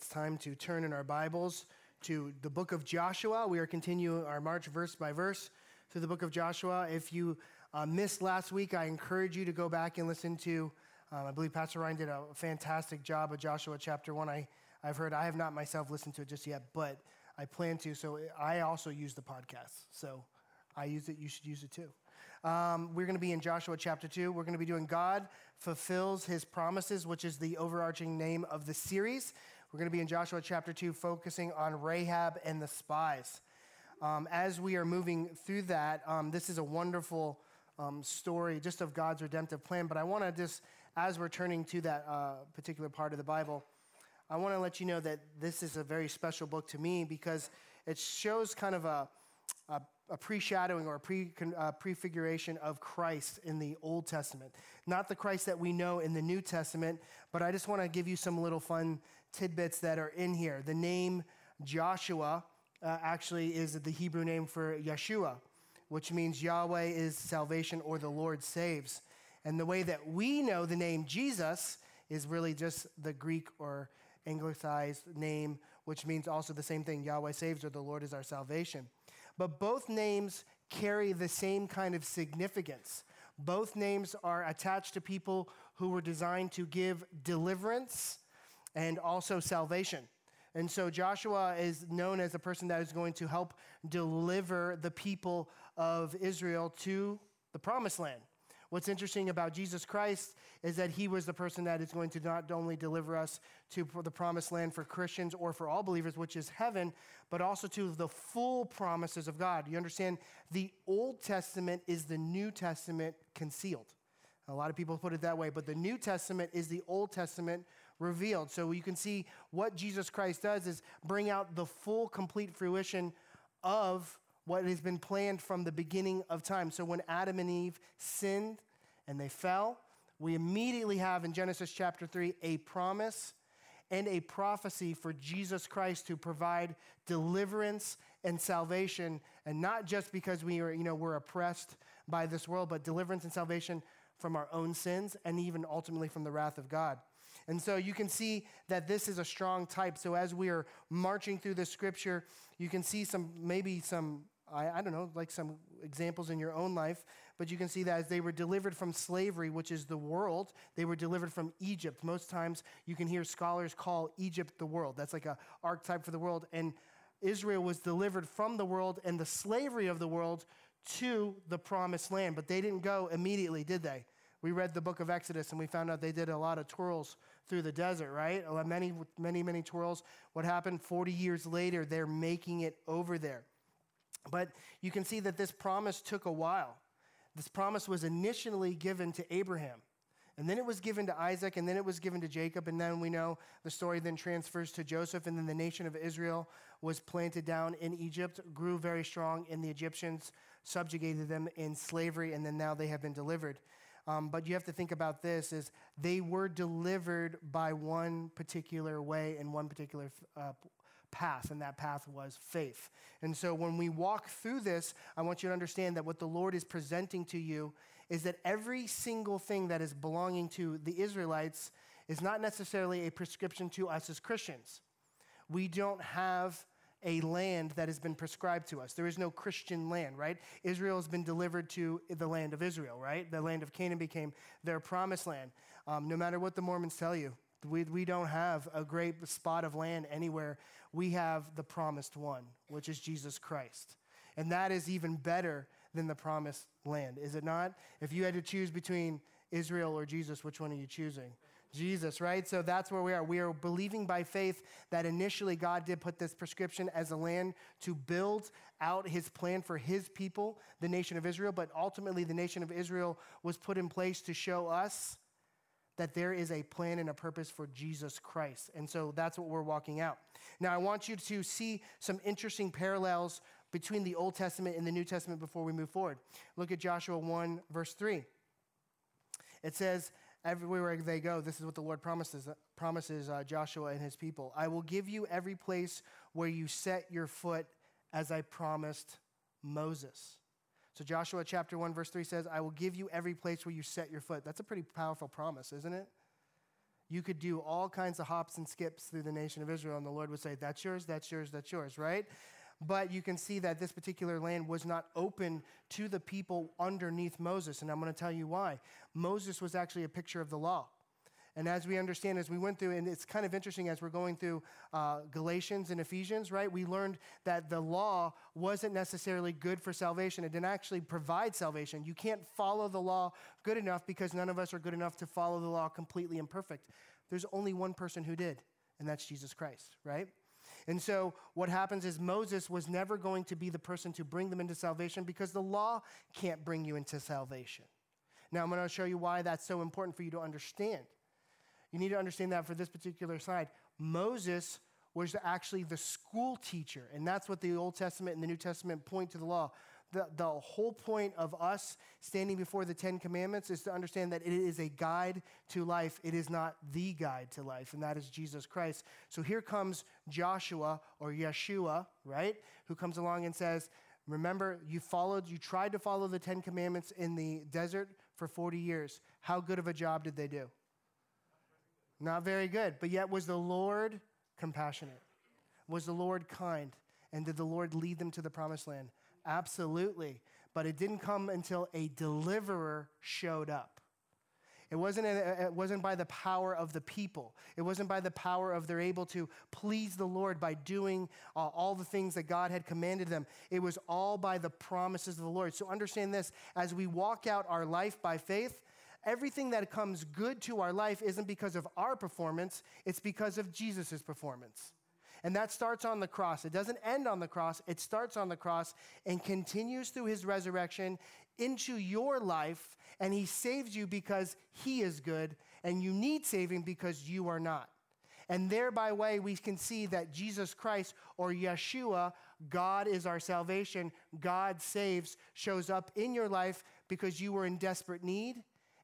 it's time to turn in our Bibles to the book of Joshua. We are continuing our march verse by verse through the book of Joshua. If you missed last week, I encourage you to go back and listen to, I believe Pastor Ryan did a fantastic job of Joshua chapter 1. I've heard, I have not myself listened to it just yet, but I plan to. So I also use the podcast. So I use it. You should use it too. We're going to be in Joshua chapter 2. We're going to be doing God Fulfills His Promises, which is the overarching name of the series. We're going to be in Joshua chapter 2, focusing on Rahab and the spies. As we are moving through that, this is a wonderful story just of God's redemptive plan. But I want to just, as we're turning to that particular part of the Bible, I want to let you know that this is a very special book to me because it shows kind of a pre-shadowing or prefiguration of Christ in the Old Testament. Not the Christ that we know in the New Testament, but I just want to give you some little fun tidbits that are in here. The name Joshua actually is the Hebrew name for Yeshua, which means Yahweh is salvation or the Lord saves. And the way that we know the name Jesus is really just the Greek or Anglicized name, which means also the same thing, Yahweh saves or the Lord is our salvation. But both names carry the same kind of significance. Both names are attached to people who were designed to give deliverance and also salvation. And so Joshua is known as the person that is going to help deliver the people of Israel to the promised land. What's interesting about Jesus Christ is that he was the person that is going to not only deliver us to the promised land for Christians or for all believers, which is heaven, but also to the full promises of God. You understand, the Old Testament is the New Testament concealed. A lot of people put it that way, but the New Testament is the Old Testament revealed. So you can see what Jesus Christ does is bring out the full, complete fruition of what has been planned from the beginning of time. So when Adam and Eve sinned and they fell, we immediately have in Genesis chapter 3 a promise and a prophecy for Jesus Christ to provide deliverance and salvation, and not just because we're oppressed by this world, but deliverance and salvation from our own sins and even ultimately from the wrath of God. And so you can see that this is a strong type. So as we are marching through the scripture, you can see some examples in your own life, but you can see that as they were delivered from slavery, which is the world, they were delivered from Egypt. Most times you can hear scholars call Egypt the world. That's like an archetype for the world. And Israel was delivered from the world and the slavery of the world to the promised land. But they didn't go immediately, did they? We read the book of Exodus and we found out they did a lot of twirls through the desert, right? Many, many, many twirls. What happened? 40 years later, they're making it over there. But you can see that this promise took a while. This promise was initially given to Abraham, and then it was given to Isaac, and then it was given to Jacob, and then we know the story then transfers to Joseph, and then the nation of Israel was planted down in Egypt, grew very strong, and the Egyptians subjugated them in slavery, and then now they have been delivered. But you have to think about this, is they were delivered by one particular way and one particular path, and that path was faith. And so when we walk through this, I want you to understand that what the Lord is presenting to you is that every single thing that is belonging to the Israelites is not necessarily a prescription to us as Christians. We don't have a land that has been prescribed to us. There is no Christian land, right? Israel has been delivered to the land of Israel, right? The land of Canaan became their promised land. No matter what the Mormons tell you, we don't have a great spot of land anywhere. We have the promised one, which is Jesus Christ. And that is even better than the promised land, is it not? If you had to choose between Israel or Jesus, which one are you choosing? Jesus, right? So that's where we are. We are believing by faith that initially God did put this prescription as a land to build out his plan for his people, the nation of Israel, but ultimately the nation of Israel was put in place to show us that there is a plan and a purpose for Jesus Christ. And so that's what we're walking out. Now I want you to see some interesting parallels between the Old Testament and the New Testament before we move forward. Look at Joshua 1, verse 3. It says, everywhere they go, this is what the Lord promises Joshua and his people. I will give you every place where you set your foot as I promised Moses. So Joshua chapter 1, verse 3 says, I will give you every place where you set your foot. That's a pretty powerful promise, isn't it? you could do all kinds of hops and skips through the nation of Israel, and the Lord would say, that's yours, that's yours, that's yours, right? But you can see that this particular land was not open to the people underneath Moses, and I'm going to tell you why. Moses was actually a picture of the law. And as we understand, as we went through, and it's kind of interesting as we're going through Galatians and Ephesians, right? We learned that the law wasn't necessarily good for salvation. It didn't actually provide salvation. You can't follow the law good enough because none of us are good enough to follow the law completely and perfect. There's only one person who did, and that's Jesus Christ, right? And so what happens is Moses was never going to be the person to bring them into salvation because the law can't bring you into salvation. Now, I'm going to show you why that's so important for you to understand. You need to understand that for this particular side, Moses was actually the school teacher, and that's what the Old Testament and the New Testament point to the law. The whole point of us standing before the Ten Commandments is to understand that it is a guide to life. It is not the guide to life, and that is Jesus Christ. So here comes Joshua, or Yeshua, right, who comes along and says, remember, you tried to follow the Ten Commandments in the desert for 40 years. How good of a job did they do? Not very good, but yet was the Lord compassionate? Was the Lord kind? And did the Lord lead them to the promised land? Absolutely, but it didn't come until a deliverer showed up. It wasn't by the power of the people. It wasn't by the power of they're able to please the Lord by doing all the things that God had commanded them. It was all by the promises of the Lord. So understand this, as we walk out our life by faith, everything that comes good to our life isn't because of our performance, it's because of Jesus' performance. And that starts on the cross. It doesn't end on the cross, it starts on the cross and continues through his resurrection into your life, and he saves you because he is good, and you need saving because you are not. And thereby way, we can see that Jesus Christ, or Yeshua, God is our salvation, God saves, shows up in your life because you were in desperate need,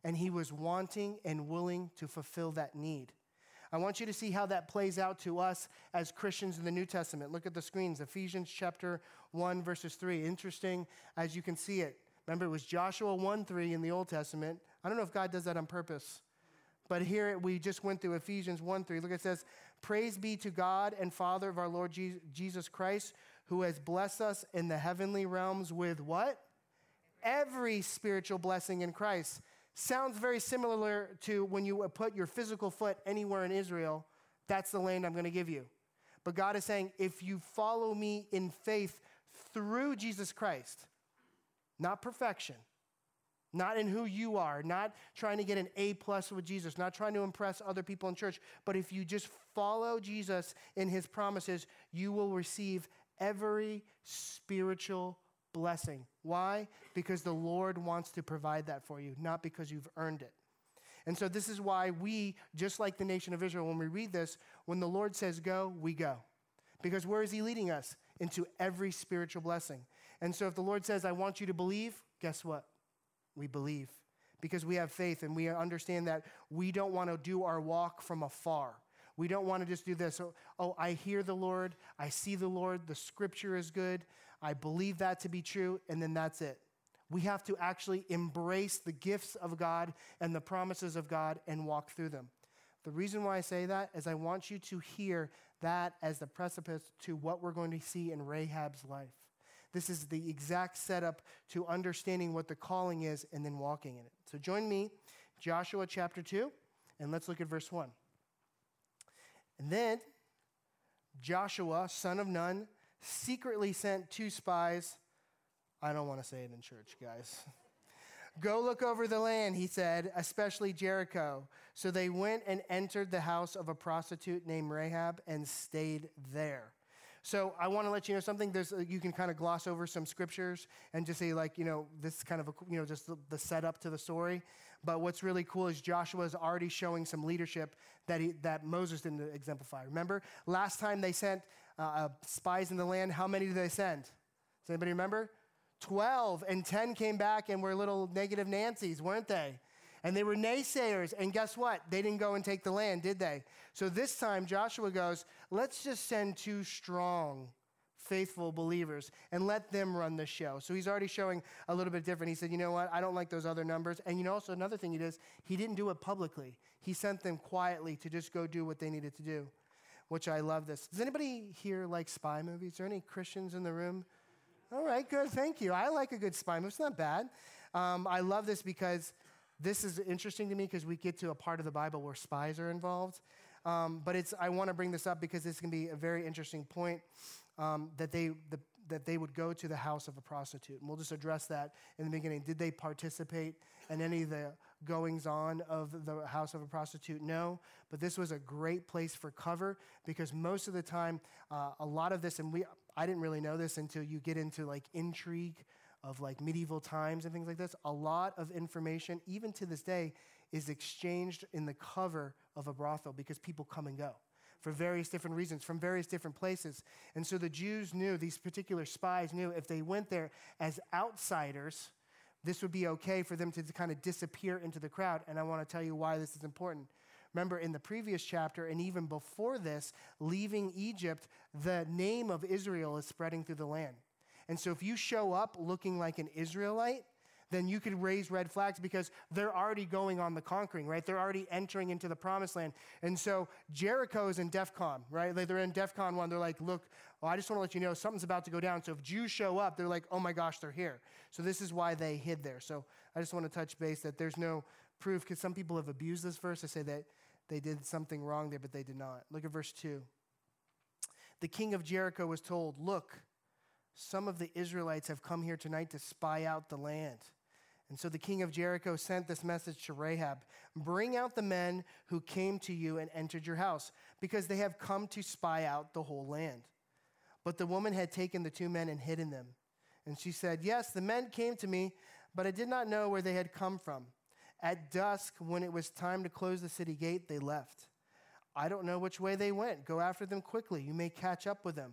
and he was wanting and willing to fulfill that need. I want you to see how that plays out to us as Christians in the New Testament. Look at the screens, Ephesians chapter 1, verses 3. Interesting as you can see it. Remember, it was Joshua 1:3 in the Old Testament. I don't know if God does that on purpose, but here we just went through Ephesians 1:3. Look, it says, "Praise be to God and Father of our Lord Jesus Christ, who has blessed us in the heavenly realms with" what? Every spiritual blessing in Christ. Sounds very similar to when you put your physical foot anywhere in Israel, that's the land I'm going to give you. But God is saying, if you follow me in faith through Jesus Christ, not perfection, not in who you are, not trying to get an A+ with Jesus, not trying to impress other people in church, but if you just follow Jesus in his promises, you will receive every spiritual blessing. Why? Because the Lord wants to provide that for you, not because you've earned it. And so this is why we, just like the nation of Israel, when we read this, when the Lord says go, we go. Because where is he leading us? Into every spiritual blessing. And so if the Lord says, I want you to believe, guess what? We believe. Because we have faith and we understand that we don't want to do our walk from afar. We don't want to just do this. Oh, I hear the Lord. I see the Lord. The scripture is good. I believe that to be true. And then that's it. We have to actually embrace the gifts of God and the promises of God and walk through them. The reason why I say that is I want you to hear that as the precipice to what we're going to see in Rahab's life. This is the exact setup to understanding what the calling is and then walking in it. So join me, Joshua chapter 2, and let's look at verse 1. And then Joshua, son of Nun, secretly sent two spies. I don't want to say it in church, guys. Go look over the land, he said, especially Jericho. So they went and entered the house of a prostitute named Rahab and stayed there. So I want to let you know something. You can kind of gloss over some scriptures and just say, like, you know, this is kind of, just the setup to the story. But what's really cool is Joshua is already showing some leadership that Moses didn't exemplify. Remember, last time they sent spies in the land, how many did they send? Does anybody remember? 12, and 10 came back and were little negative Nancies, weren't they? And they were naysayers, and guess what? They didn't go and take the land, did they? So this time, Joshua goes, let's just send two strong, faithful believers and let them run the show. So he's already showing a little bit different. He said, you know what? I don't like those other numbers. And you know, also another thing he does, he didn't do it publicly. He sent them quietly to just go do what they needed to do, which I love this. Does anybody here like spy movies? Are there any Christians in the room? All right, good, thank you. I like a good spy movie, it's not bad. I love this because this is interesting to me because we get to a part of the Bible where spies are involved. But I want to bring this up because this can be a very interesting point that they would go to the house of a prostitute. And we'll just address that in the beginning. Did they participate in any of the goings-on of the house of a prostitute? No, but this was a great place for cover because most of the time, a lot of this, and I didn't really know this until you get into like intrigue of like medieval times and things like this, a lot of information, even to this day, is exchanged in the cover of a brothel because people come and go for various different reasons, from various different places. And so the Jews knew, these particular spies knew, if they went there as outsiders, this would be okay for them to kind of disappear into the crowd. And I want to tell you why this is important. Remember, in the previous chapter, and even before this, leaving Egypt, the name of Israel is spreading through the land. And so if you show up looking like an Israelite, then you could raise red flags because they're already going on the conquering, right? They're already entering into the promised land. And so Jericho is in DEFCON, right? Like they're in DEFCON 1. They're like, look, well, I just want to let you know something's about to go down. So if Jews show up, they're like, oh my gosh, they're here. So this is why they hid there. So I just want to touch base that there's no proof because some people have abused this verse to say that they did something wrong there, but they did not. Look at verse 2. The king of Jericho was told, look, some of the Israelites have come here tonight to spy out the land. And so the king of Jericho sent this message to Rahab, bring out the men who came to you and entered your house, because they have come to spy out the whole land. But the woman had taken the two men and hidden them. And she said, yes, the men came to me, but I did not know where they had come from. At dusk, when it was time to close the city gate, they left. I don't know which way they went. Go after them quickly. You may catch up with them.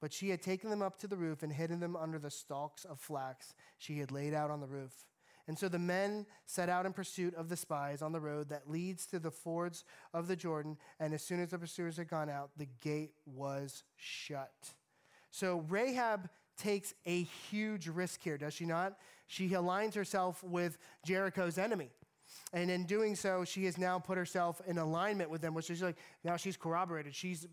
But she had taken them up to the roof and hidden them under the stalks of flax she had laid out on the roof. And so the men set out in pursuit of the spies on the road that leads to the fords of the Jordan. And as soon as the pursuers had gone out, the gate was shut. So Rahab takes a huge risk here, does she not? She aligns herself with Jericho's enemy. And in doing so, she has now put herself in alignment with them, which is like, now she's corroborated. She's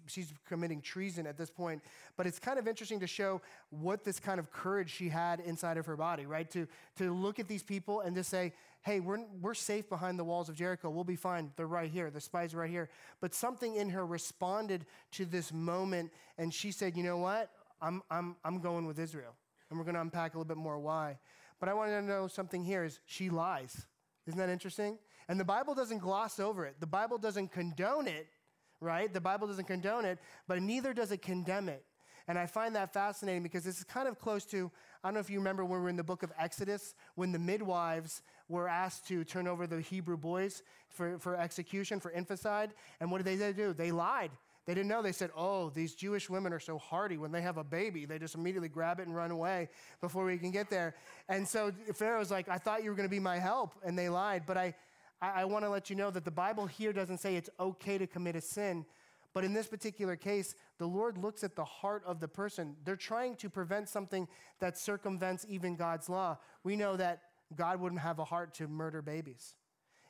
committing treason at this point. But it's kind of interesting to show what this kind of courage she had inside of her body, right? To look at these people and to say, hey, we're safe behind the walls of Jericho. We'll be fine. They're right here. The spies are right here. But something in her responded to this moment, and she said, you know what? I'm going with Israel. And we're going to unpack a little bit more why. But I wanted to know something here is she lies. Isn't that interesting? And the Bible doesn't gloss over it. The Bible doesn't condone it, right? The Bible doesn't condone it, but neither does it condemn it. And I find that fascinating because this is kind of close to, I don't know if you remember when we were in the book of Exodus, when the midwives were asked to turn over the Hebrew boys for execution, for infanticide. And what did they do? They lied. They didn't know. They said, oh, these Jewish women are so hardy. When they have a baby, they just immediately grab it and run away before we can get there. And so Pharaoh's like, I thought you were going to be my help. And they lied. But I want to let you know that the Bible here doesn't say it's okay to commit a sin. But in this particular case, the Lord looks at the heart of the person. They're trying to prevent something that circumvents even God's law. We know that God wouldn't have a heart to murder babies.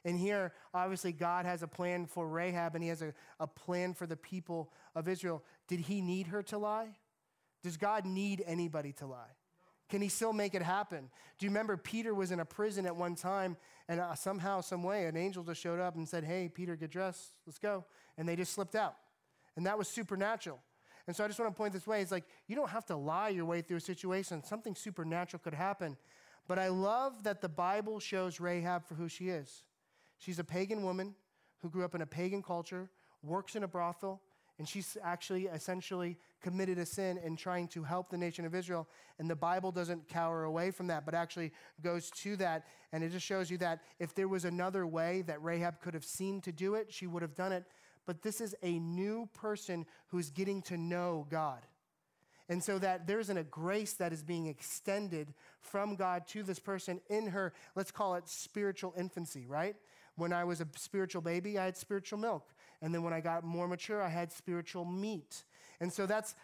And here, obviously, God has a plan for Rahab, and he has a plan for the people of Israel. Did he need her to lie? Does God need anybody to lie? Can he still make it happen? Do you remember Peter was in a prison at one time, and somehow, some way, an angel just showed up and said, hey, Peter, get dressed. Let's go. And they just slipped out. And that was supernatural. And so I just want to point this way. It's like you don't have to lie your way through a situation. Something supernatural could happen. But I love that the Bible shows Rahab for who she is. She's a pagan woman who grew up in a pagan culture, works in a brothel, and she's actually essentially committed a sin in trying to help the nation of Israel. And the Bible doesn't cower away from that, but actually goes to that. And it just shows you that if there was another way that Rahab could have seen to do it, she would have done it. But this is a new person who's getting to know God. And so that there's a grace that is being extended from God to this person in her, let's call it spiritual infancy, right? When I was a spiritual baby, I had spiritual milk. And then when I got more mature, I had spiritual meat. And so that's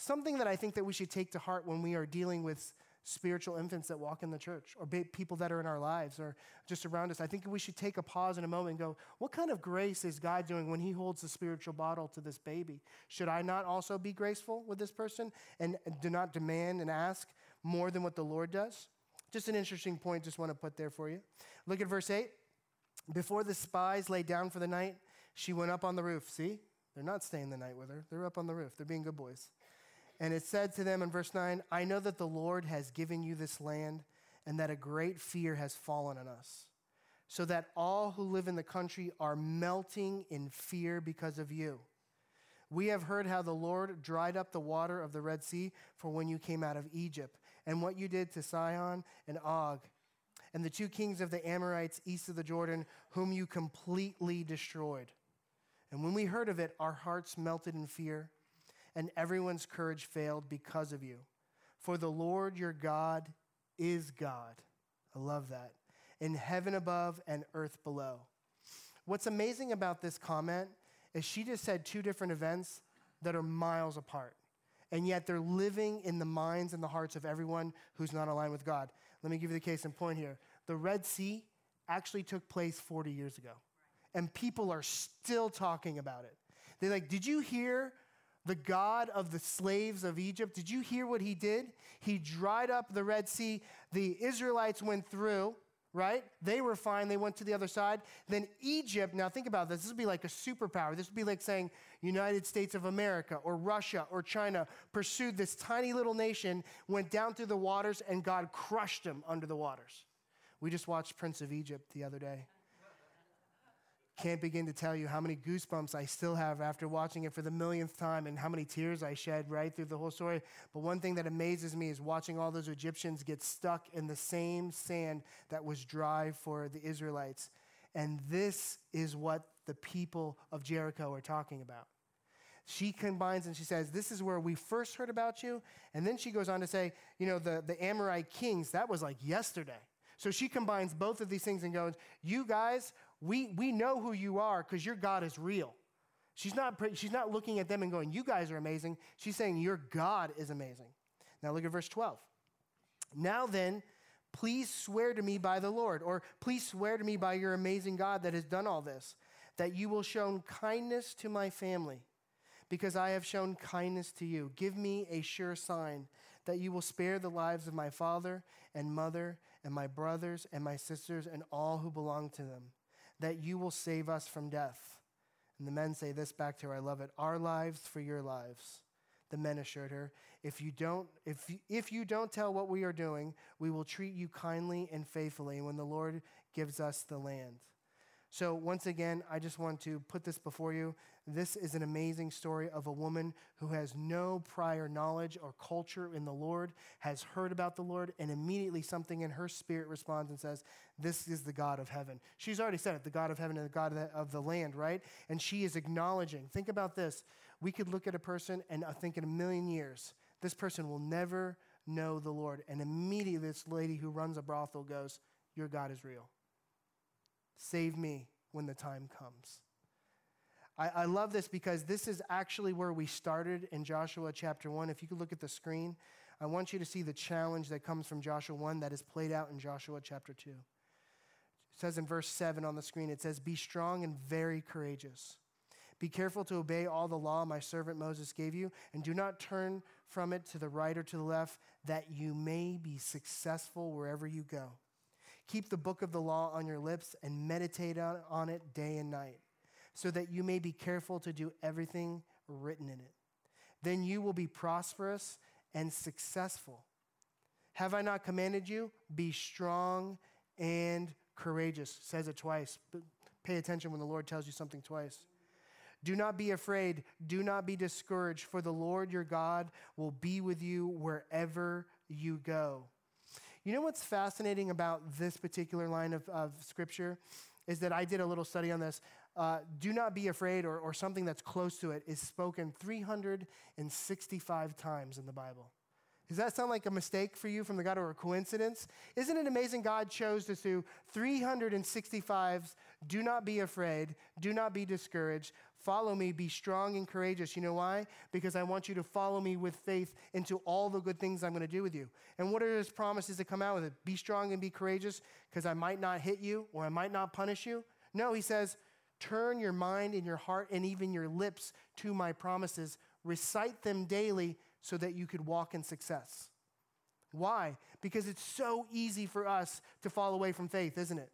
Something that I think that we should take to heart when we are dealing with spiritual infants that walk in the church or people that are in our lives or just around us. I think we should take a pause in a moment and go, what kind of grace is God doing when he holds the spiritual bottle to this baby? Should I not also be graceful with this person and do not demand and ask more than what the Lord does? Just an interesting point, just want to put there for you. Look at verse 8. Before the spies lay down for the night, she went up on the roof. See, they're not staying the night with her. They're up on the roof. They're being good boys. And it said to them in verse 9, I know that the Lord has given you this land and that a great fear has fallen on us, so that all who live in the country are melting in fear because of you. We have heard how the Lord dried up the water of the Red Sea for when you came out of Egypt, and what you did to Sihon and Og, and the two kings of the Amorites east of the Jordan, whom you completely destroyed. And when we heard of it, our hearts melted in fear, and everyone's courage failed because of you. For the Lord your God is God. I love that. In heaven above and earth below. What's amazing about this comment is she just said two different events that are miles apart. And yet they're living in the minds and the hearts of everyone who's not aligned with God. Let me give you the case in point here. The Red Sea actually took place 40 years ago. And people are still talking about it. They're like, did you hear the God of the slaves of Egypt? Did you hear what he did? He dried up the Red Sea. The Israelites went through, right? They were fine. They went to the other side. Then Egypt, now think about this. This would be like a superpower. This would be like saying United States of America or Russia or China pursued this tiny little nation, went down through the waters, and God crushed them under the waters. We just watched Prince of Egypt the other day. Can't begin to tell you how many goosebumps I still have after watching it for the millionth time and how many tears I shed right through the whole story. But one thing that amazes me is watching all those Egyptians get stuck in the same sand that was dry for the Israelites. And this is what the people of Jericho are talking about. She combines and she says, this is where we first heard about you. And then she goes on to say, the Amorite kings, that was like yesterday. So she combines both of these things and goes, you guys, we know who you are because your God is real. She's not looking at them and going, you guys are amazing. She's saying your God is amazing. Now look at verse 12. Now then, please swear to me by the Lord, or please swear to me by your amazing God that has done all this, that you will show kindness to my family because I have shown kindness to you. Give me a sure sign that you will spare the lives of my father and mother and my brothers and my sisters and all who belong to them, that you will save us from death. And the men say this back to her, I love it, our lives for your lives. The men assured her, if you don't tell what we are doing, we will treat you kindly and faithfully when the Lord gives us the land. So once again, I just want to put this before you. This is an amazing story of a woman who has no prior knowledge or culture in the Lord, has heard about the Lord, and immediately something in her spirit responds and says, this is the God of heaven. She's already said it, the God of heaven and the God of the land, right? And she is acknowledging. Think about this. We could look at a person and I think in a million years, this person will never know the Lord. And immediately this lady who runs a brothel goes, your God is real. Save me when the time comes. I love this because this is actually where we started in Joshua chapter 1. If you could look at the screen, I want you to see the challenge that comes from Joshua 1 that is played out in Joshua chapter 2. It says in verse 7 on the screen, it says, be strong and very courageous. Be careful to obey all the law my servant Moses gave you, and do not turn from it to the right or to the left, that you may be successful wherever you go. Keep the book of the law on your lips and meditate on it day and night, so that you may be careful to do everything written in it. Then you will be prosperous and successful. Have I not commanded you? Be strong and courageous. Says it twice. But pay attention when the Lord tells you something twice. Do not be afraid. Do not be discouraged, for the Lord your God will be with you wherever you go. You know what's fascinating about this particular line of scripture is that I did a little study on this. Do not be afraid, or something that's close to it, is spoken 365 times in the Bible. Does that sound like a mistake for you from the God or a coincidence? Isn't it amazing God chose to do 365 Do not be afraid. Do not be discouraged. Follow me. Be strong and courageous. You know why? Because I want you to follow me with faith into all the good things I'm going to do with you. And what are his promises that come out with it? Be strong and be courageous because I might not hit you or I might not punish you. No, he says, turn your mind and your heart and even your lips to my promises. Recite them daily so that you could walk in success. Why? Because it's so easy for us to fall away from faith, isn't it?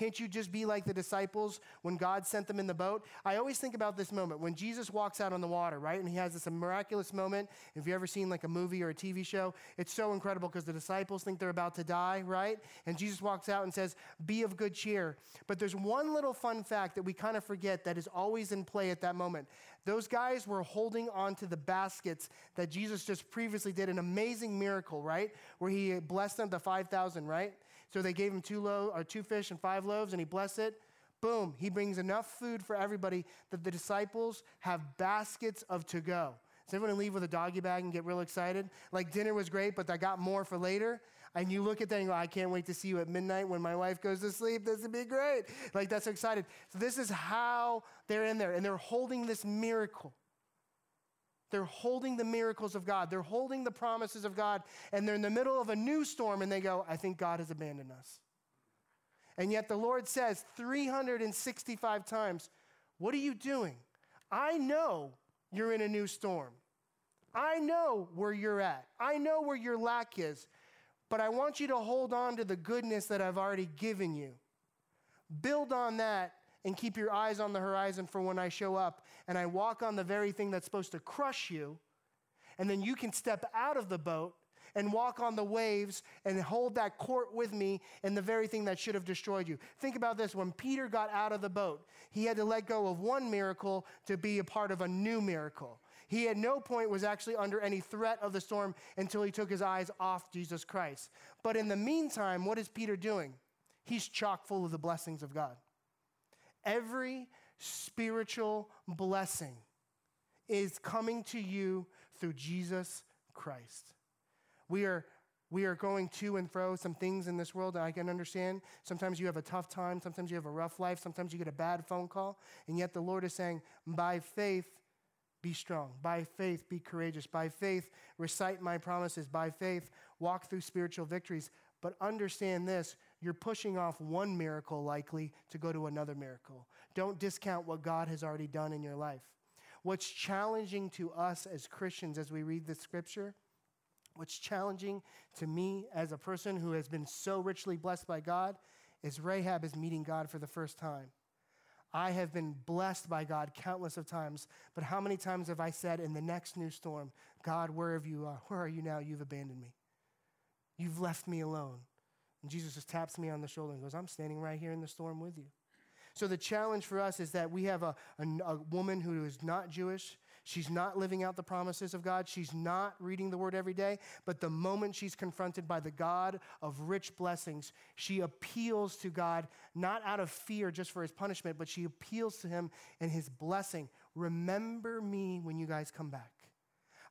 Can't you just be like the disciples when God sent them in the boat? I always think about this moment when Jesus walks out on the water, right? And he has this miraculous moment. If you've ever seen like a movie or a TV show, it's so incredible because the disciples think they're about to die, right? And Jesus walks out and says, be of good cheer. But there's one little fun fact that we kind of forget that is always in play at that moment. Those guys were holding onto the baskets that Jesus just previously did an amazing miracle, right? Where he blessed them to 5,000, right? So they gave him two fish and 5 loaves, and he blessed it. Boom, he brings enough food for everybody that the disciples have baskets of to go. Does everyone leave with a doggy bag and get real excited? Like dinner was great, but I got more for later. And you look at that and go, I can't wait to see you at midnight when my wife goes to sleep. This would be great. Like that's excited. So this is how they're in there, and they're holding this miracle. They're holding the miracles of God. They're holding the promises of God, and they're in the middle of a new storm, and they go, I think God has abandoned us. And yet the Lord says 365 times, what are you doing? I know you're in a new storm. I know where you're at. I know where your lack is, but I want you to hold on to the goodness that I've already given you. Build on that and keep your eyes on the horizon for when I show up and I walk on the very thing that's supposed to crush you, and then you can step out of the boat and walk on the waves and hold that court with me and the very thing that should have destroyed you. Think about this. When Peter got out of the boat, he had to let go of one miracle to be a part of a new miracle. He at no point was actually under any threat of the storm until he took his eyes off Jesus Christ. But in the meantime, what is Peter doing? He's chock full of the blessings of God. Every spiritual blessing is coming to you through Jesus Christ. We are going to and fro some things in this world that I can understand. Sometimes you have a tough time. Sometimes you have a rough life. Sometimes you get a bad phone call. And yet the Lord is saying, by faith, be strong. By faith, be courageous. By faith, recite my promises. By faith, walk through spiritual victories. But understand this, you're pushing off one miracle likely to go to another miracle. Don't discount what God has already done in your life. What's challenging to us as Christians as we read the scripture, what's challenging to me as a person who has been so richly blessed by God is Rahab is meeting God for the first time. I have been blessed by God countless of times, but how many times have I said in the next new storm, God, where are you now? You've abandoned me. You've left me alone. And Jesus just taps me on the shoulder and goes, I'm standing right here in the storm with you. So the challenge for us is that we have a woman who is not Jewish. She's not living out the promises of God. She's not reading the word every day. But the moment she's confronted by the God of rich blessings, she appeals to God, not out of fear just for his punishment, but she appeals to him and his blessing. Remember me when you guys come back.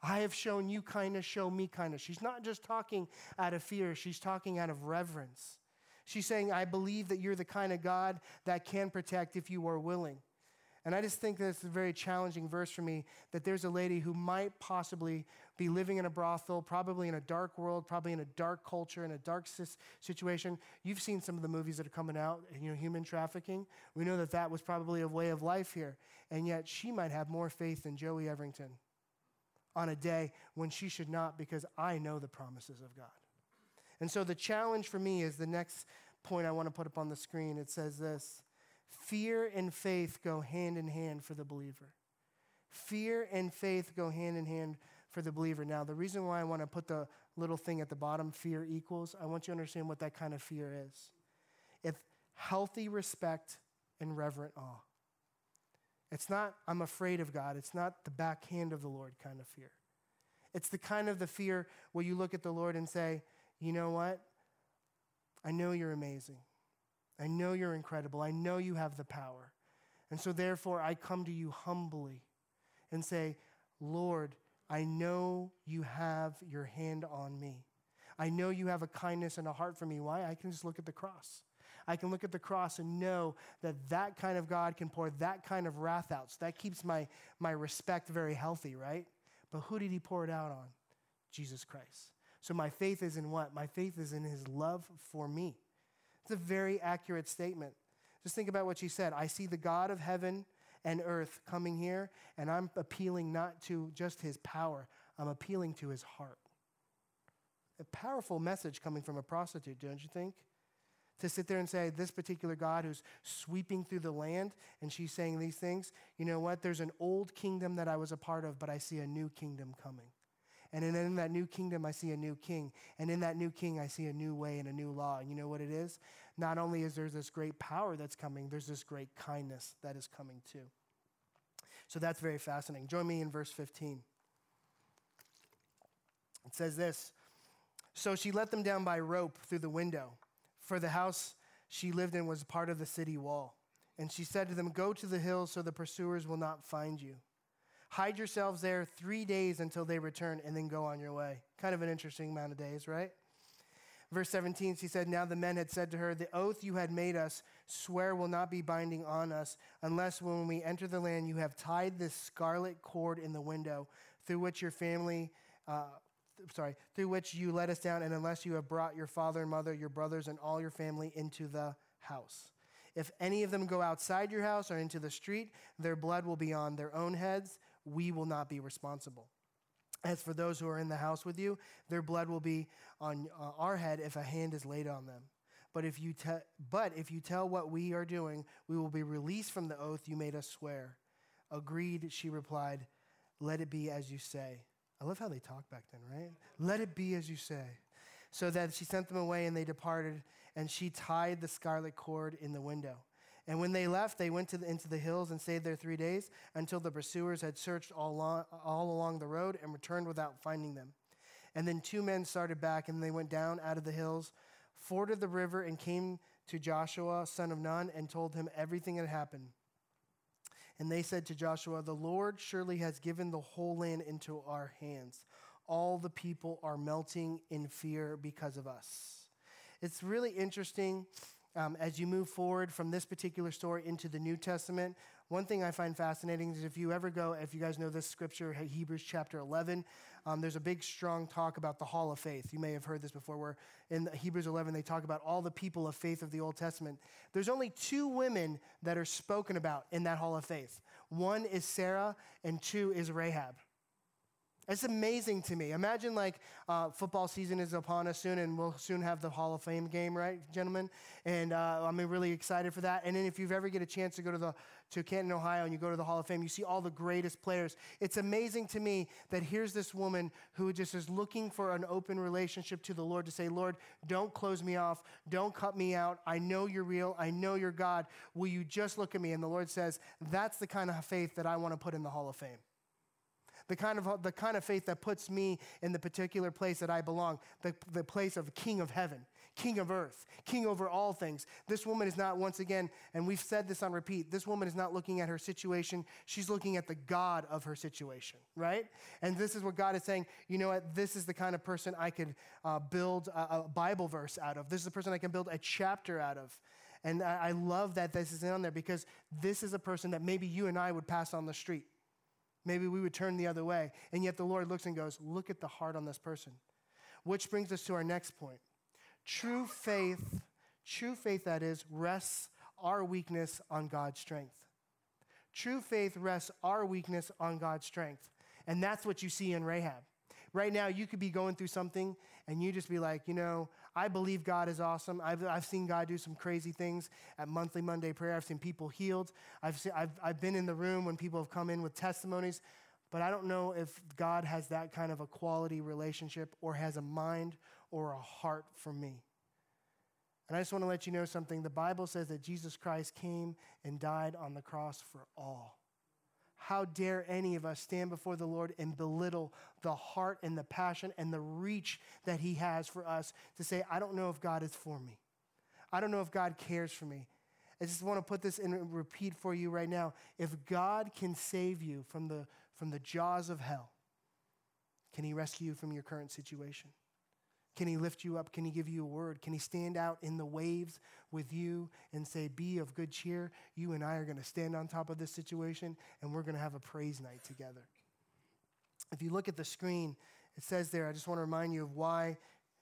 I have shown you kindness, show me kindness. She's not just talking out of fear. She's talking out of reverence. She's saying, I believe that you're the kind of God that can protect if you are willing. And I just think that it's a very challenging verse for me, that there's a lady who might possibly be living in a brothel, probably in a dark world, probably in a dark culture, in a dark situation. You've seen some of the movies that are coming out, human trafficking. We know that that was probably a way of life here. And yet she might have more faith than Joey Everington on a day when she should not, because I know the promises of God. And so the challenge for me is the next point I want to put up on the screen. It says this. Fear and faith go hand in hand for the believer. Fear and faith go hand in hand for the believer. Now, the reason why I want to put the little thing at the bottom, fear equals, I want you to understand what that kind of fear is. It's healthy respect and reverent awe. It's not, I'm afraid of God. It's not the backhand of the Lord kind of fear. It's the kind of the fear where you look at the Lord and say, you know what? I know you're amazing. I know you're incredible. I know you have the power. And so therefore, I come to you humbly and say, Lord, I know you have your hand on me. I know you have a kindness and a heart for me. Why? I can just look at the cross. I can look at the cross and know that that kind of God can pour that kind of wrath out. So that keeps my respect very healthy, right? But who did he pour it out on? Jesus Christ. So my faith is in what? My faith is in his love for me. It's a very accurate statement. Just think about what she said. I see the God of heaven and earth coming here, and I'm appealing not to just his power. I'm appealing to his heart. A powerful message coming from a prostitute, don't you think? To sit there and say, this particular God who's sweeping through the land, and she's saying these things, you know what? There's an old kingdom that I was a part of, but I see a new kingdom coming. And in that new kingdom, I see a new king. And in that new king, I see a new way and a new law. And you know what it is? Not only is there this great power that's coming, there's this great kindness that is coming too. So that's very fascinating. Join me in verse 15. It says this, so she let them down by rope through the window, for the house she lived in was part of the city wall. And she said to them, go to the hills so the pursuers will not find you. Hide yourselves there 3 days until they return, and then go on your way. Kind of an interesting amount of days, right? Verse 17, she said, now the men had said to her, the oath you had made us swear will not be binding on us, unless when we enter the land you have tied this scarlet cord in the window through which your family, through which you let us down, and unless you have brought your father and mother, your brothers, and all your family into the house. If any of them go outside your house or into the street, their blood will be on their own heads. We will not be responsible. As for those who are in the house with you, their blood will be on our head if a hand is laid on them. But if you tell what we are doing, we will be released from the oath you made us swear. Agreed, she replied, let it be as you say. I love how they talk back then, right? Let it be as you say. So that she sent them away, and they departed, and she tied the scarlet cord in the window. And when they left, they went into the hills and stayed there 3 days until the pursuers had searched all along the road and returned without finding them. And then two men started back, and they went down out of the hills, forded the river, and came to Joshua, son of Nun, and told him everything that had happened. And they said to Joshua, the Lord surely has given the whole land into our hands. All the people are melting in fear because of us. It's really interesting. As you move forward from this particular story into the New Testament, one thing I find fascinating is if you guys know this scripture, Hebrews chapter 11, there's a big strong talk about the hall of faith. You may have heard this before, where in Hebrews 11, they talk about all the people of faith of the Old Testament. There's only two women that are spoken about in that hall of faith. One is Sarah and two is Rahab. It's amazing to me. Imagine football season is upon us soon, and we'll soon have the Hall of Fame game, right, gentlemen? And I'm really excited for that. And then if you ever get a chance to go to Canton, Ohio, and you go to the Hall of Fame, you see all the greatest players. It's amazing to me that here's this woman who just is looking for an open relationship to the Lord to say, Lord, don't close me off. Don't cut me out. I know you're real. I know you're God. Will you just look at me? And the Lord says, that's the kind of faith that I want to put in the Hall of Fame. The kind of faith that puts me in the particular place that I belong, the place of King of heaven, King of earth, King over all things. This woman is not, once again, and we've said this on repeat, this woman is not looking at her situation. She's looking at the God of her situation, right? And this is what God is saying, you know what, this is the kind of person I could build a Bible verse out of. This is the person I can build a chapter out of. And I love that this is on there, because this is a person that maybe you and I would pass on the street. Maybe we would turn the other way. And yet the Lord looks and goes, look at the heart on this person. Which brings us to our next point. True faith that is, rests our weakness on God's strength. True faith rests our weakness on God's strength. And that's what you see in Rahab. Right now, you could be going through something and you just be like, you know, I believe God is awesome. I've seen God do some crazy things at monthly Monday prayer. I've seen people healed. I've been in the room when people have come in with testimonies, but I don't know if God has that kind of a quality relationship or has a mind or a heart for me. And I just want to let you know something. The Bible says that Jesus Christ came and died on the cross for all. How dare any of us stand before the Lord and belittle the heart and the passion and the reach that he has for us to say, I don't know if God is for me. I don't know if God cares for me. I just want to put this in repeat for you right now. If God can save you from the jaws of hell, can he rescue you from your current situation? Can he lift you up? Can he give you a word? Can he stand out in the waves with you and say, be of good cheer. You and I are going to stand on top of this situation, and we're going to have a praise night together. If you look at the screen, it says there, I just want to remind you of why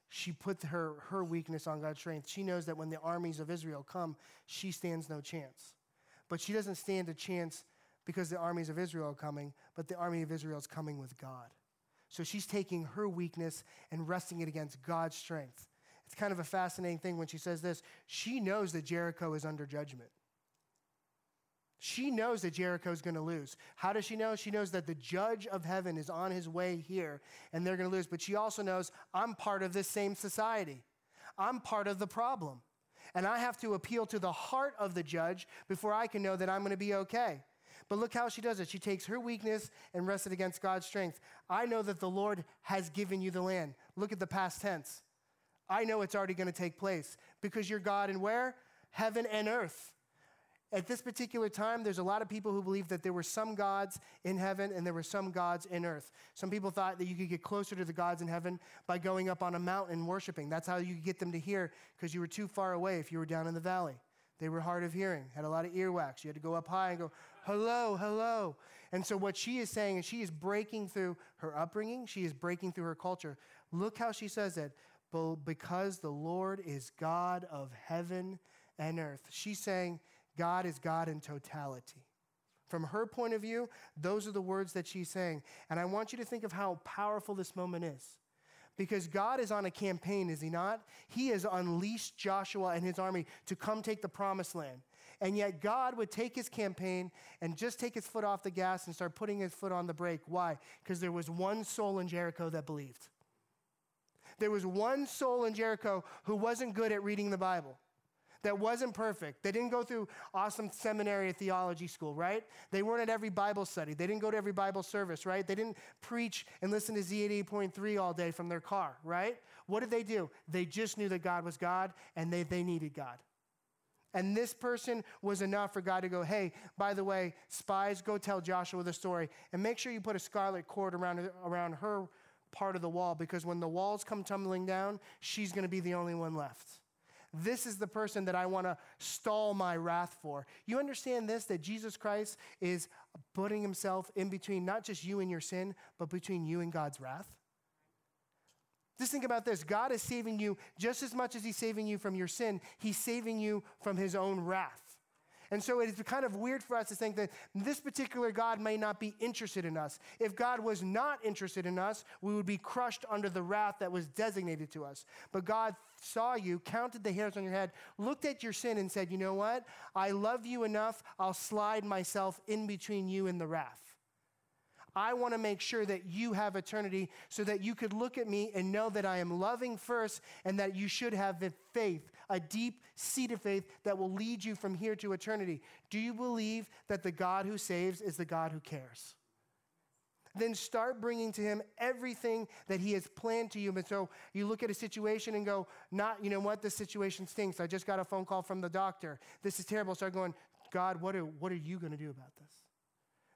she put her weakness on God's strength. She knows that when the armies of Israel come, she stands no chance. But she doesn't stand a chance because the armies of Israel are coming, but the army of Israel is coming with God. So she's taking her weakness and resting it against God's strength. It's kind of a fascinating thing when she says this. She knows that Jericho is under judgment. She knows that Jericho is going to lose. How does she know? She knows that the judge of heaven is on his way here, and they're going to lose. But she also knows, I'm part of this same society. I'm part of the problem. And I have to appeal to the heart of the judge before I can know that I'm going to be okay. But look how she does it. She takes her weakness and rests it against God's strength. I know that the Lord has given you the land. Look at the past tense. I know it's already going to take place because you're God and where? Heaven and earth. At this particular time, there's a lot of people who believe that there were some gods in heaven and there were some gods in earth. Some people thought that you could get closer to the gods in heaven by going up on a mountain and worshiping. That's how you could get them to hear, because you were too far away if you were down in the valley. They were hard of hearing, had a lot of earwax. You had to go up high and go, hello, hello. And so what she is saying is she is breaking through her upbringing. She is breaking through her culture. Look how she says it. Because the Lord is God of heaven and earth. She's saying, God is God in totality. From her point of view, those are the words that she's saying. And I want you to think of how powerful this moment is. Because God is on a campaign, is he not? He has unleashed Joshua and his army to come take the promised land. And yet God would take his campaign and just take his foot off the gas and start putting his foot on the brake. Why? Because there was one soul in Jericho that believed. There was one soul in Jericho who wasn't good at reading the Bible. That wasn't perfect. They didn't go through awesome seminary theology school, right? They weren't at every Bible study. They didn't go to every Bible service, right? They didn't preach and listen to Z88.3 all day from their car, right? What did they do? They just knew that God was God, and they needed God. And this person was enough for God to go, hey, by the way, spies, go tell Joshua the story, and make sure you put a scarlet cord around her part of the wall, because when the walls come tumbling down, she's going to be the only one left. This is the person that I want to stall my wrath for. You understand this, that Jesus Christ is putting himself in between not just you and your sin, but between you and God's wrath? Just think about this. God is saving you just as much as he's saving you from your sin. He's saving you from his own wrath. And so it is kind of weird for us to think that this particular God may not be interested in us. If God was not interested in us, we would be crushed under the wrath that was designated to us. But God saw you, counted the hairs on your head, looked at your sin and said, you know what? I love you enough, I'll slide myself in between you and the wrath. I want to make sure that you have eternity so that you could look at me and know that I am loving first and that you should have the faith, a deep seed of faith that will lead you from here to eternity. Do you believe that the God who saves is the God who cares? Then start bringing to him everything that he has planned to you. And so you look at a situation and go, not, you know what, this situation stinks. I just got a phone call from the doctor. This is terrible. Start going, God, what are you going to do about this?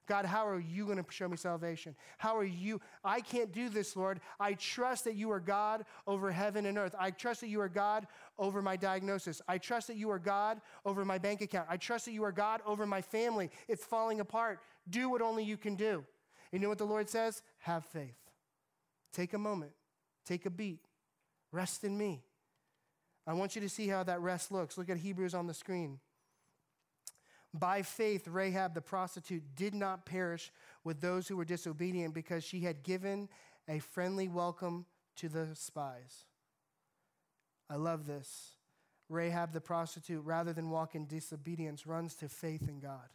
God, how are you going to show me salvation? How are you? I can't do this, Lord. I trust that you are God over heaven and earth. I trust that you are God over my diagnosis. I trust that you are God over my bank account. I trust that you are God over my family. It's falling apart. Do what only you can do. You know what the Lord says? Have faith. Take a moment. Take a beat. Rest in me. I want you to see how that rest looks. Look at Hebrews on the screen. By faith, Rahab the prostitute did not perish with those who were disobedient because she had given a friendly welcome to the spies. I love this. Rahab the prostitute, rather than walk in disobedience, runs to faith in God.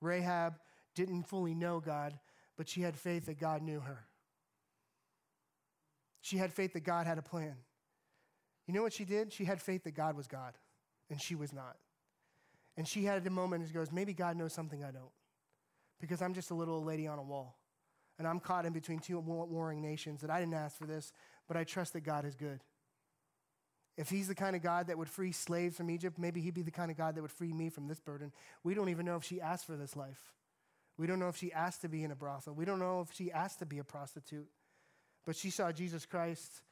Rahab didn't fully know God, but she had faith that God knew her. She had faith that God had a plan. You know what she did? She had faith that God was God, and she was not. And she had a moment and she goes, maybe God knows something I don't, because I'm just a little old lady on a wall, and I'm caught in between two warring nations that I didn't ask for this, but I trust that God is good. If he's the kind of God that would free slaves from Egypt, maybe he'd be the kind of God that would free me from this burden. We don't even know if she asked for this life. We don't know if she asked to be in a brothel. We don't know if she asked to be a prostitute. But she saw Jesus Christ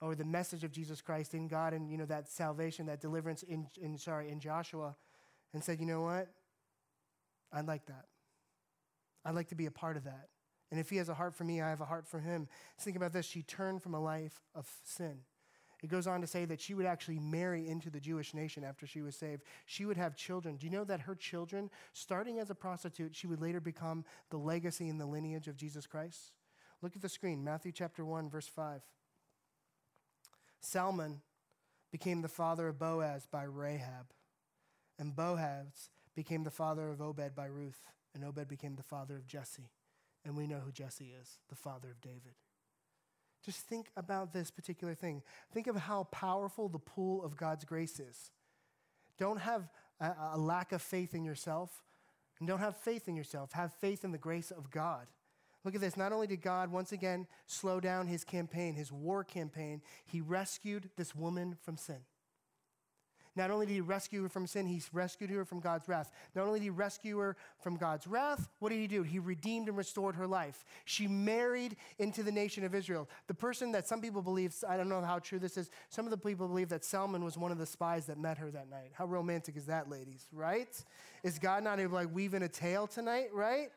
or the message of Jesus Christ in God and, you know, that salvation, that deliverance in Joshua, and said, you know what? I'd like that. I'd like to be a part of that. And if he has a heart for me, I have a heart for him. Let's think about this. She turned from a life of sin. It goes on to say that she would actually marry into the Jewish nation after she was saved. She would have children. Do you know that her children, starting as a prostitute, she would later become the legacy and the lineage of Jesus Christ? Look at the screen, Matthew chapter 1, verse 5. Salmon became the father of Boaz by Rahab, and Boaz became the father of Obed by Ruth, and Obed became the father of Jesse. And we know who Jesse is, the father of David. Just think about this particular thing. Think of how powerful the pool of God's grace is. Don't have a lack of faith in yourself, and don't have faith in yourself. Have faith in the grace of God. Look at this. Not only did God, once again, slow down his campaign, his war campaign, he rescued this woman from sin. Not only did he rescue her from sin, he rescued her from God's wrath. Not only did he rescue her from God's wrath, what did he do? He redeemed and restored her life. She married into the nation of Israel. The person that some people believe, I don't know how true this is, some of the people believe that Salmon was one of the spies that met her that night. How romantic is that, ladies, right? Is God not able to like weave in a tale tonight, right?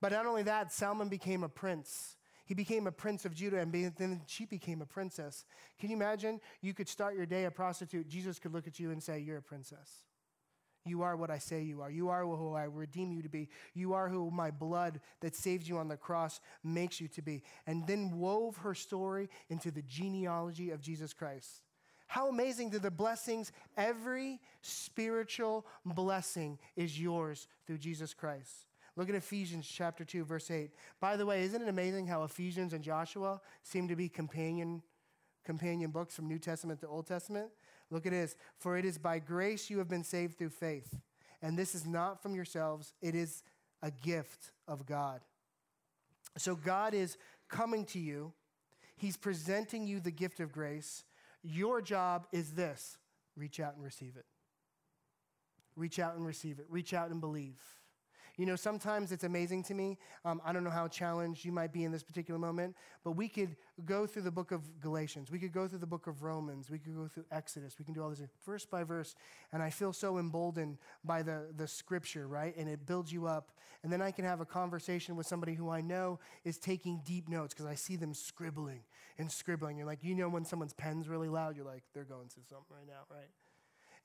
But not only that, Salmon became a prince. He became a prince of Judah, and then she became a princess. Can you imagine? You could start your day a prostitute. Jesus could look at you and say, you're a princess. You are what I say you are. You are who I redeem you to be. You are who my blood that saved you on the cross makes you to be. And then wove her story into the genealogy of Jesus Christ. How amazing do the blessings, every spiritual blessing is yours through Jesus Christ. Look at Ephesians chapter 2, verse 8. By the way, isn't it amazing how Ephesians and Joshua seem to be companion books from New Testament to Old Testament? Look at this. For it is by grace you have been saved through faith, and this is not from yourselves. It is a gift of God. So God is coming to you. He's presenting you the gift of grace. Your job is this. Reach out and receive it. Reach out and receive it. Reach out and believe. You know, sometimes it's amazing to me. I don't know how challenged you might be in this particular moment, but we could go through the book of Galatians. We could go through the book of Romans. We could go through Exodus. We can do all this verse by verse, and I feel so emboldened by the scripture, right? And it builds you up. And then I can have a conversation with somebody who I know is taking deep notes because I see them scribbling and scribbling. You're like, you know when someone's pen's really loud, you're like, they're going through something right now, right?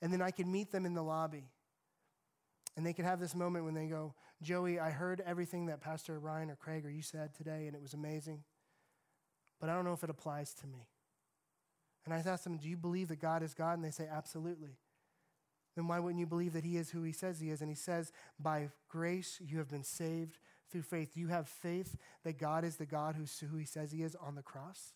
And then I can meet them in the lobby. And they could have this moment when they go, Joey, I heard everything that Pastor Ryan or Craig or you said today, and it was amazing, but I don't know if it applies to me. And I asked them, do you believe that God is God? And they say, absolutely. Then why wouldn't you believe that he is who he says he is? And he says, by grace you have been saved through faith. Do you have faith that God is the God who he says he is on the cross?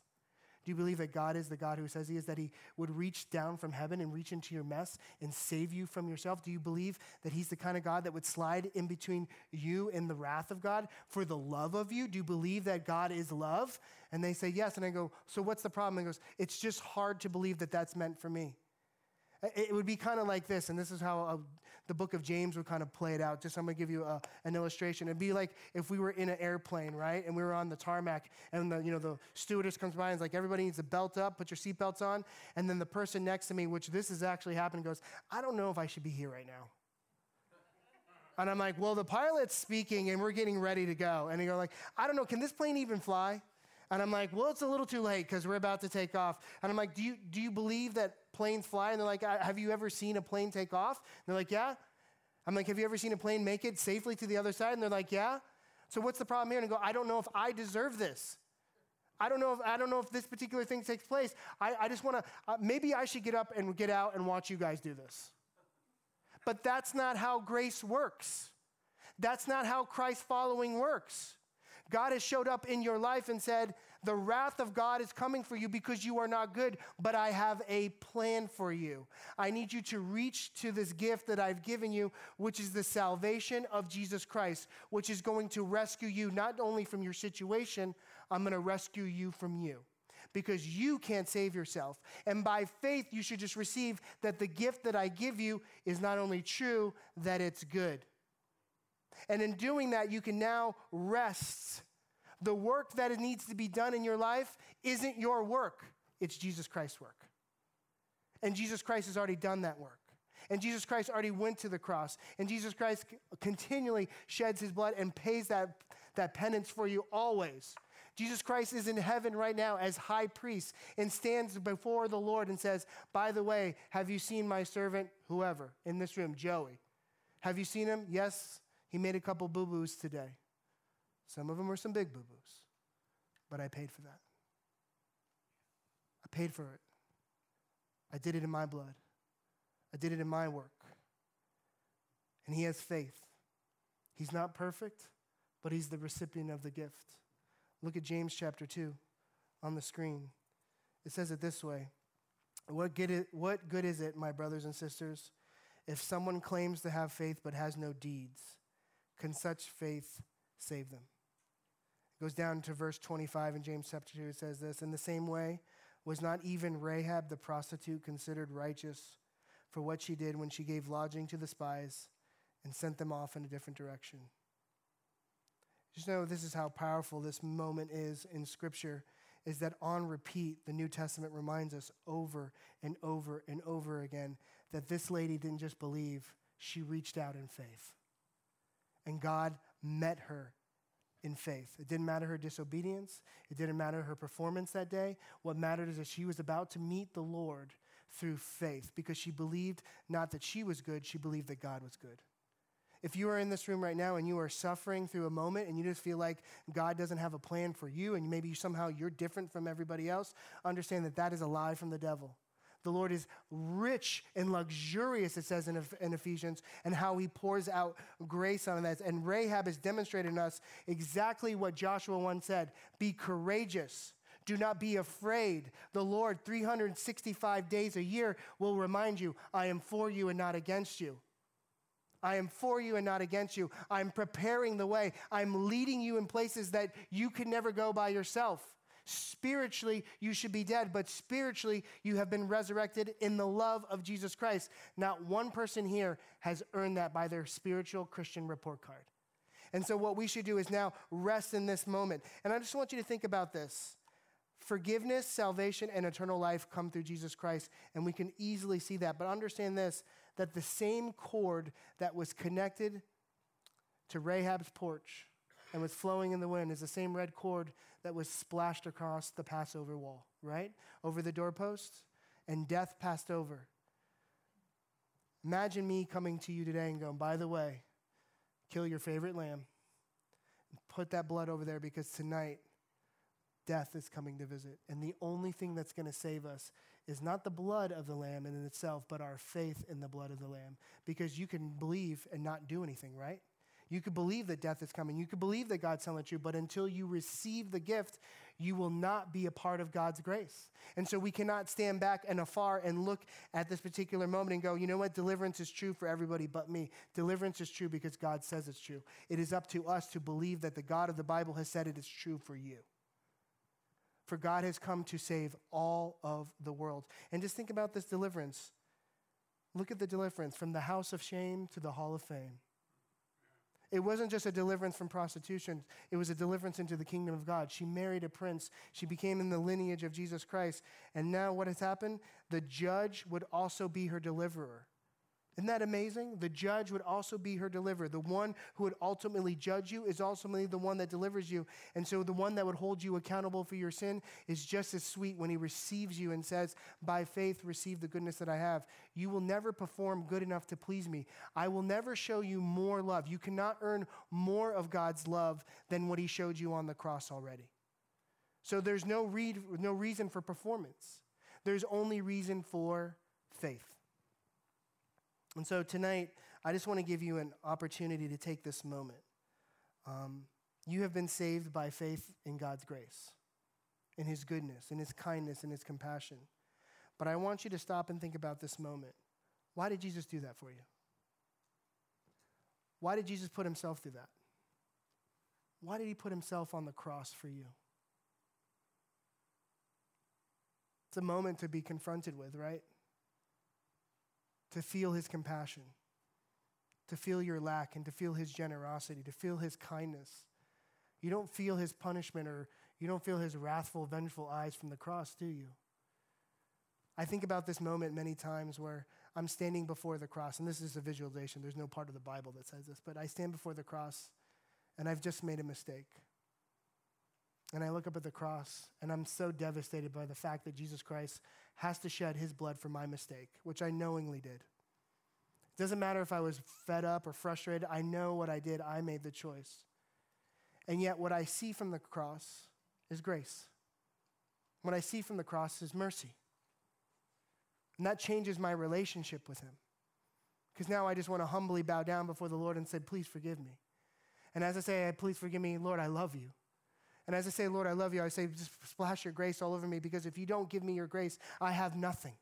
Do you believe that God is the God who says he is, that he would reach down from heaven and reach into your mess and save you from yourself? Do you believe that he's the kind of God that would slide in between you and the wrath of God for the love of you? Do you believe that God is love? And they say yes. And I go, so what's the problem? And he goes, it's just hard to believe that that's meant for me. It would be kind of like this, and this is how the book of James would kind of play it out. Just I'm going to give you an illustration. It'd be like if we were in an airplane, right, and we were on the tarmac, and the stewardess comes by and is like, everybody needs to belt up, put your seatbelts on, and then the person next to me, which this has actually happened, goes, I don't know if I should be here right now. And I'm like, well, the pilot's speaking, and we're getting ready to go. And they go like, I don't know, can this plane even fly? And I'm like, well, it's a little too late because we're about to take off. And I'm like, do you believe that planes fly? And they're like, have you ever seen a plane take off? And they're like, yeah. I'm like, have you ever seen a plane make it safely to the other side? And they're like, yeah. So what's the problem here? And I go, I don't know if I deserve this. I don't know if this particular thing takes place. I just want to, maybe I should get up and get out and watch you guys do this. But that's not how grace works. That's not how Christ following works. God has showed up in your life and said, the wrath of God is coming for you because you are not good, but I have a plan for you. I need you to reach to this gift that I've given you, which is the salvation of Jesus Christ, which is going to rescue you not only from your situation, I'm going to rescue you from you. Because you can't save yourself. And by faith, you should just receive that the gift that I give you is not only true, that it's good. And in doing that, you can now rest. The work that needs to be done in your life isn't your work. It's Jesus Christ's work. And Jesus Christ has already done that work. And Jesus Christ already went to the cross. And Jesus Christ continually sheds his blood and pays that penance for you always. Jesus Christ is in heaven right now as high priest and stands before the Lord and says, by the way, have you seen my servant, whoever, in this room, Joey? Have you seen him? Yes, he made a couple boo-boos today. Some of them were some big boo-boos, but I paid for that. I paid for it. I did it in my blood. I did it in my work. And he has faith. He's not perfect, but he's the recipient of the gift. Look at James chapter 2 on the screen. It says it this way. What good is it, my brothers and sisters, if someone claims to have faith but has no deeds? Can such faith save them? It goes down to verse 25 in James chapter 2. It says this, in the same way, was not even Rahab the prostitute considered righteous for what she did when she gave lodging to the spies and sent them off in a different direction? Just know this is how powerful this moment is in Scripture, is that on repeat, the New Testament reminds us over and over and over again that this lady didn't just believe, she reached out in faith. And God met her in faith. It didn't matter her disobedience. It didn't matter her performance that day. What mattered is that she was about to meet the Lord through faith because she believed not that she was good, she believed that God was good. If you are in this room right now and you are suffering through a moment and you just feel like God doesn't have a plan for you and maybe somehow you're different from everybody else, understand that that is a lie from the devil. The Lord is rich and luxurious, it says in Ephesians, and how he pours out grace on us. And Rahab has demonstrated in us exactly what Joshua 1 said. Be courageous. Do not be afraid. The Lord, 365 days a year, will remind you, I am for you and not against you. I am for you and not against you. I'm preparing the way. I'm leading you in places that you can never go by yourself. Spiritually, you should be dead, but spiritually, you have been resurrected in the love of Jesus Christ. Not one person here has earned that by their spiritual Christian report card. And so what we should do is now rest in this moment. And I just want you to think about this. Forgiveness, salvation, and eternal life come through Jesus Christ, and we can easily see that. But understand this, that the same cord that was connected to Rahab's porch and was flowing in the wind is the same red cord that was splashed across the Passover wall, right? Over the doorpost, and death passed over. Imagine me coming to you today and going, by the way, kill your favorite lamb and put that blood over there because tonight death is coming to visit. And the only thing that's going to save us is not the blood of the lamb in itself, but our faith in the blood of the lamb. Because you can believe and not do anything, right? You could believe that death is coming. You could believe that God's telling you, but until you receive the gift, you will not be a part of God's grace. And so we cannot stand back and afar and look at this particular moment and go, you know what? Deliverance is true for everybody but me. Deliverance is true because God says it's true. It is up to us to believe that the God of the Bible has said it is true for you. For God has come to save all of the world. And just think about this deliverance. Look at the deliverance from the house of shame to the hall of fame. It wasn't just a deliverance from prostitution. It was a deliverance into the kingdom of God. She married a prince. She became in the lineage of Jesus Christ. And now what has happened? The judge would also be her deliverer. Isn't that amazing? The judge would also be her deliverer. The one who would ultimately judge you is ultimately the one that delivers you. And so the one that would hold you accountable for your sin is just as sweet when he receives you and says, by faith, receive the goodness that I have. You will never perform good enough to please me. I will never show you more love. You cannot earn more of God's love than what he showed you on the cross already. So there's no reason for performance. There's only reason for faith. And so tonight, I just want to give you an opportunity to take this moment. You have been saved by faith in God's grace, in his goodness, in his kindness, in his compassion. But I want you to stop and think about this moment. Why did Jesus do that for you? Why did Jesus put himself through that? Why did he put himself on the cross for you? It's a moment to be confronted with, right? To feel his compassion, to feel your lack, and to feel his generosity, to feel his kindness. You don't feel his punishment, or you don't feel his wrathful, vengeful eyes from the cross, do you? I think about this moment many times where I'm standing before the cross, and this is a visualization. There's no part of the Bible that says this, but I stand before the cross, and I've just made a mistake. And I look up at the cross, and I'm so devastated by the fact that Jesus Christ has to shed his blood for my mistake, which I knowingly did. It doesn't matter if I was fed up or frustrated. I know what I did. I made the choice. And yet what I see from the cross is grace. What I see from the cross is mercy. And that changes my relationship with him. Because now I just want to humbly bow down before the Lord and say, please forgive me. And as I say, please forgive me, Lord, I love you. And as I say, Lord, I love you, I say, just splash your grace all over me, because if you don't give me your grace, I have nothing.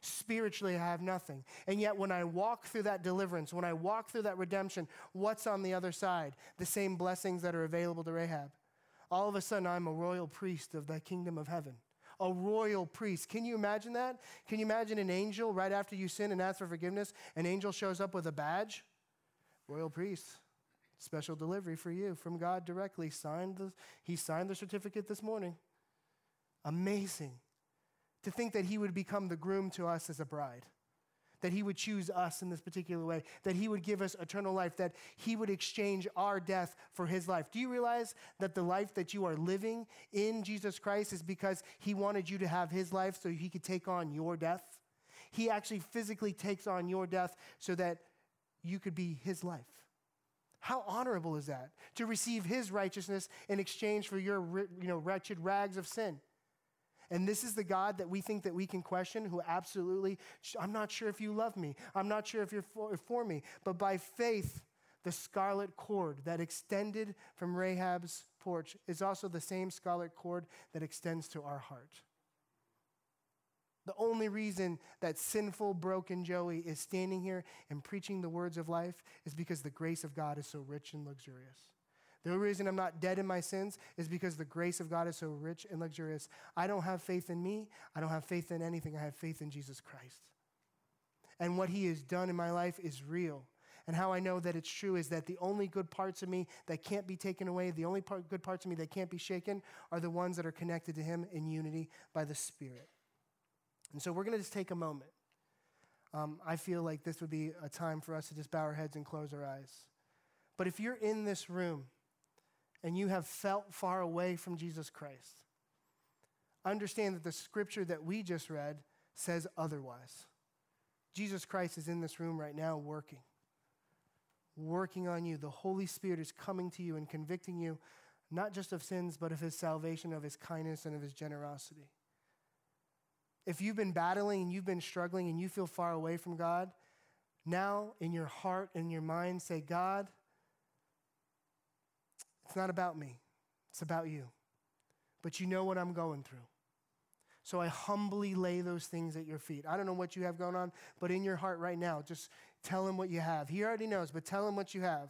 Spiritually, I have nothing. And yet when I walk through that deliverance, when I walk through that redemption, what's on the other side? The same blessings that are available to Rahab. All of a sudden, I'm a royal priest of the kingdom of heaven. A royal priest. Can you imagine that? Can you imagine an angel right after you sin and ask for forgiveness? An angel shows up with a badge. Royal priest. Special delivery for you from God directly. He signed the certificate this morning. Amazing. To think that he would become the groom to us as a bride, that he would choose us in this particular way, that he would give us eternal life, that he would exchange our death for his life. Do you realize that the life that you are living in Jesus Christ is because he wanted you to have his life so he could take on your death? He actually physically takes on your death so that you could be his life. How honorable is that? To receive his righteousness in exchange for your wretched rags of sin. And this is the God that we think that we can question, who absolutely, I'm not sure if you love me. I'm not sure if you're for me. But by faith, the scarlet cord that extended from Rahab's porch is also the same scarlet cord that extends to our heart. The only reason that sinful, broken Joey is standing here and preaching the words of life is because the grace of God is so rich and luxurious. The only reason I'm not dead in my sins is because the grace of God is so rich and luxurious. I don't have faith in me. I don't have faith in anything. I have faith in Jesus Christ. And what he has done in my life is real. And how I know that it's true is that the only good parts of me that can't be taken away, the only good parts of me that can't be shaken, are the ones that are connected to him in unity by the Spirit. And so we're going to just take a moment. I feel like this would be a time for us to just bow our heads and close our eyes. But if you're in this room, and you have felt far away from Jesus Christ, understand that the scripture that we just read says otherwise. Jesus Christ is in this room right now working on you. The Holy Spirit is coming to you and convicting you, not just of sins, but of his salvation, of his kindness, and of his generosity. If you've been battling and you've been struggling and you feel far away from God, now in your heart and your mind say, God, it's not about me. It's about you. But you know what I'm going through. So I humbly lay those things at your feet. I don't know what you have going on, but in your heart right now, just tell him what you have. He already knows, but tell him what you have.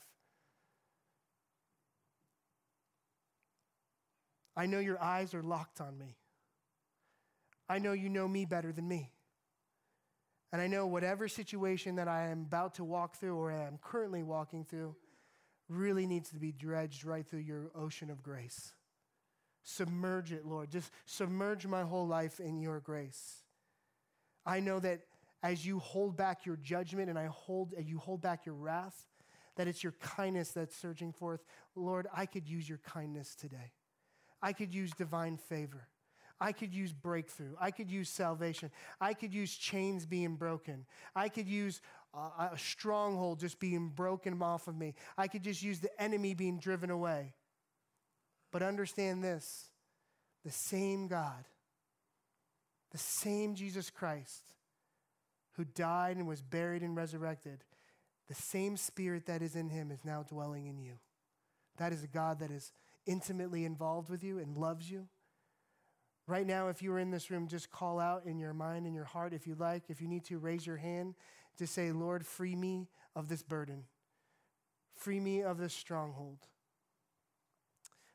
I know your eyes are locked on me. I know you know me better than me. And I know whatever situation that I am about to walk through or I am currently walking through really needs to be dredged right through your ocean of grace. Submerge it, Lord. Just submerge my whole life in your grace. I know that as you hold back your judgment and you hold back your wrath, that it's your kindness that's surging forth. Lord, I could use your kindness today. I could use divine favor. I could use breakthrough. I could use salvation. I could use chains being broken. I could use a stronghold just being broken off of me. I could just use the enemy being driven away. But understand this, the same God, the same Jesus Christ who died and was buried and resurrected, the same Spirit that is in him is now dwelling in you. That is a God that is intimately involved with you and loves you. Right now, if you are in this room, just call out in your mind and your heart if you like. If you need to, raise your hand to say, Lord, free me of this burden. Free me of this stronghold.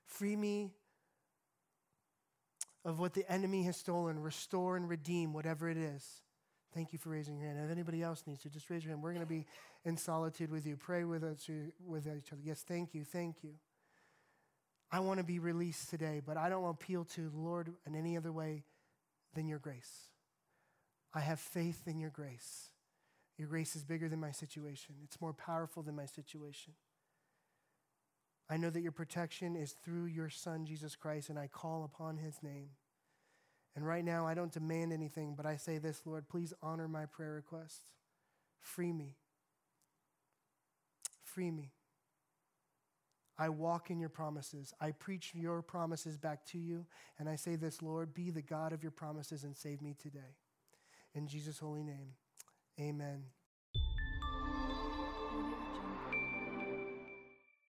Free me of what the enemy has stolen. Restore and redeem, whatever it is. Thank you for raising your hand. If anybody else needs to, just raise your hand. We're going to be in solitude with you. Pray with us, with each other. Yes, thank you, thank you. I want to be released today, but I don't appeal to the Lord in any other way than your grace. I have faith in your grace. Your grace is bigger than my situation. It's more powerful than my situation. I know that your protection is through your Son, Jesus Christ, and I call upon his name. And right now, I don't demand anything, but I say this, Lord, please honor my prayer requests. Free me. Free me. I walk in your promises. I preach your promises back to you, and I say this, Lord, be the God of your promises and save me today. In Jesus' holy name, amen.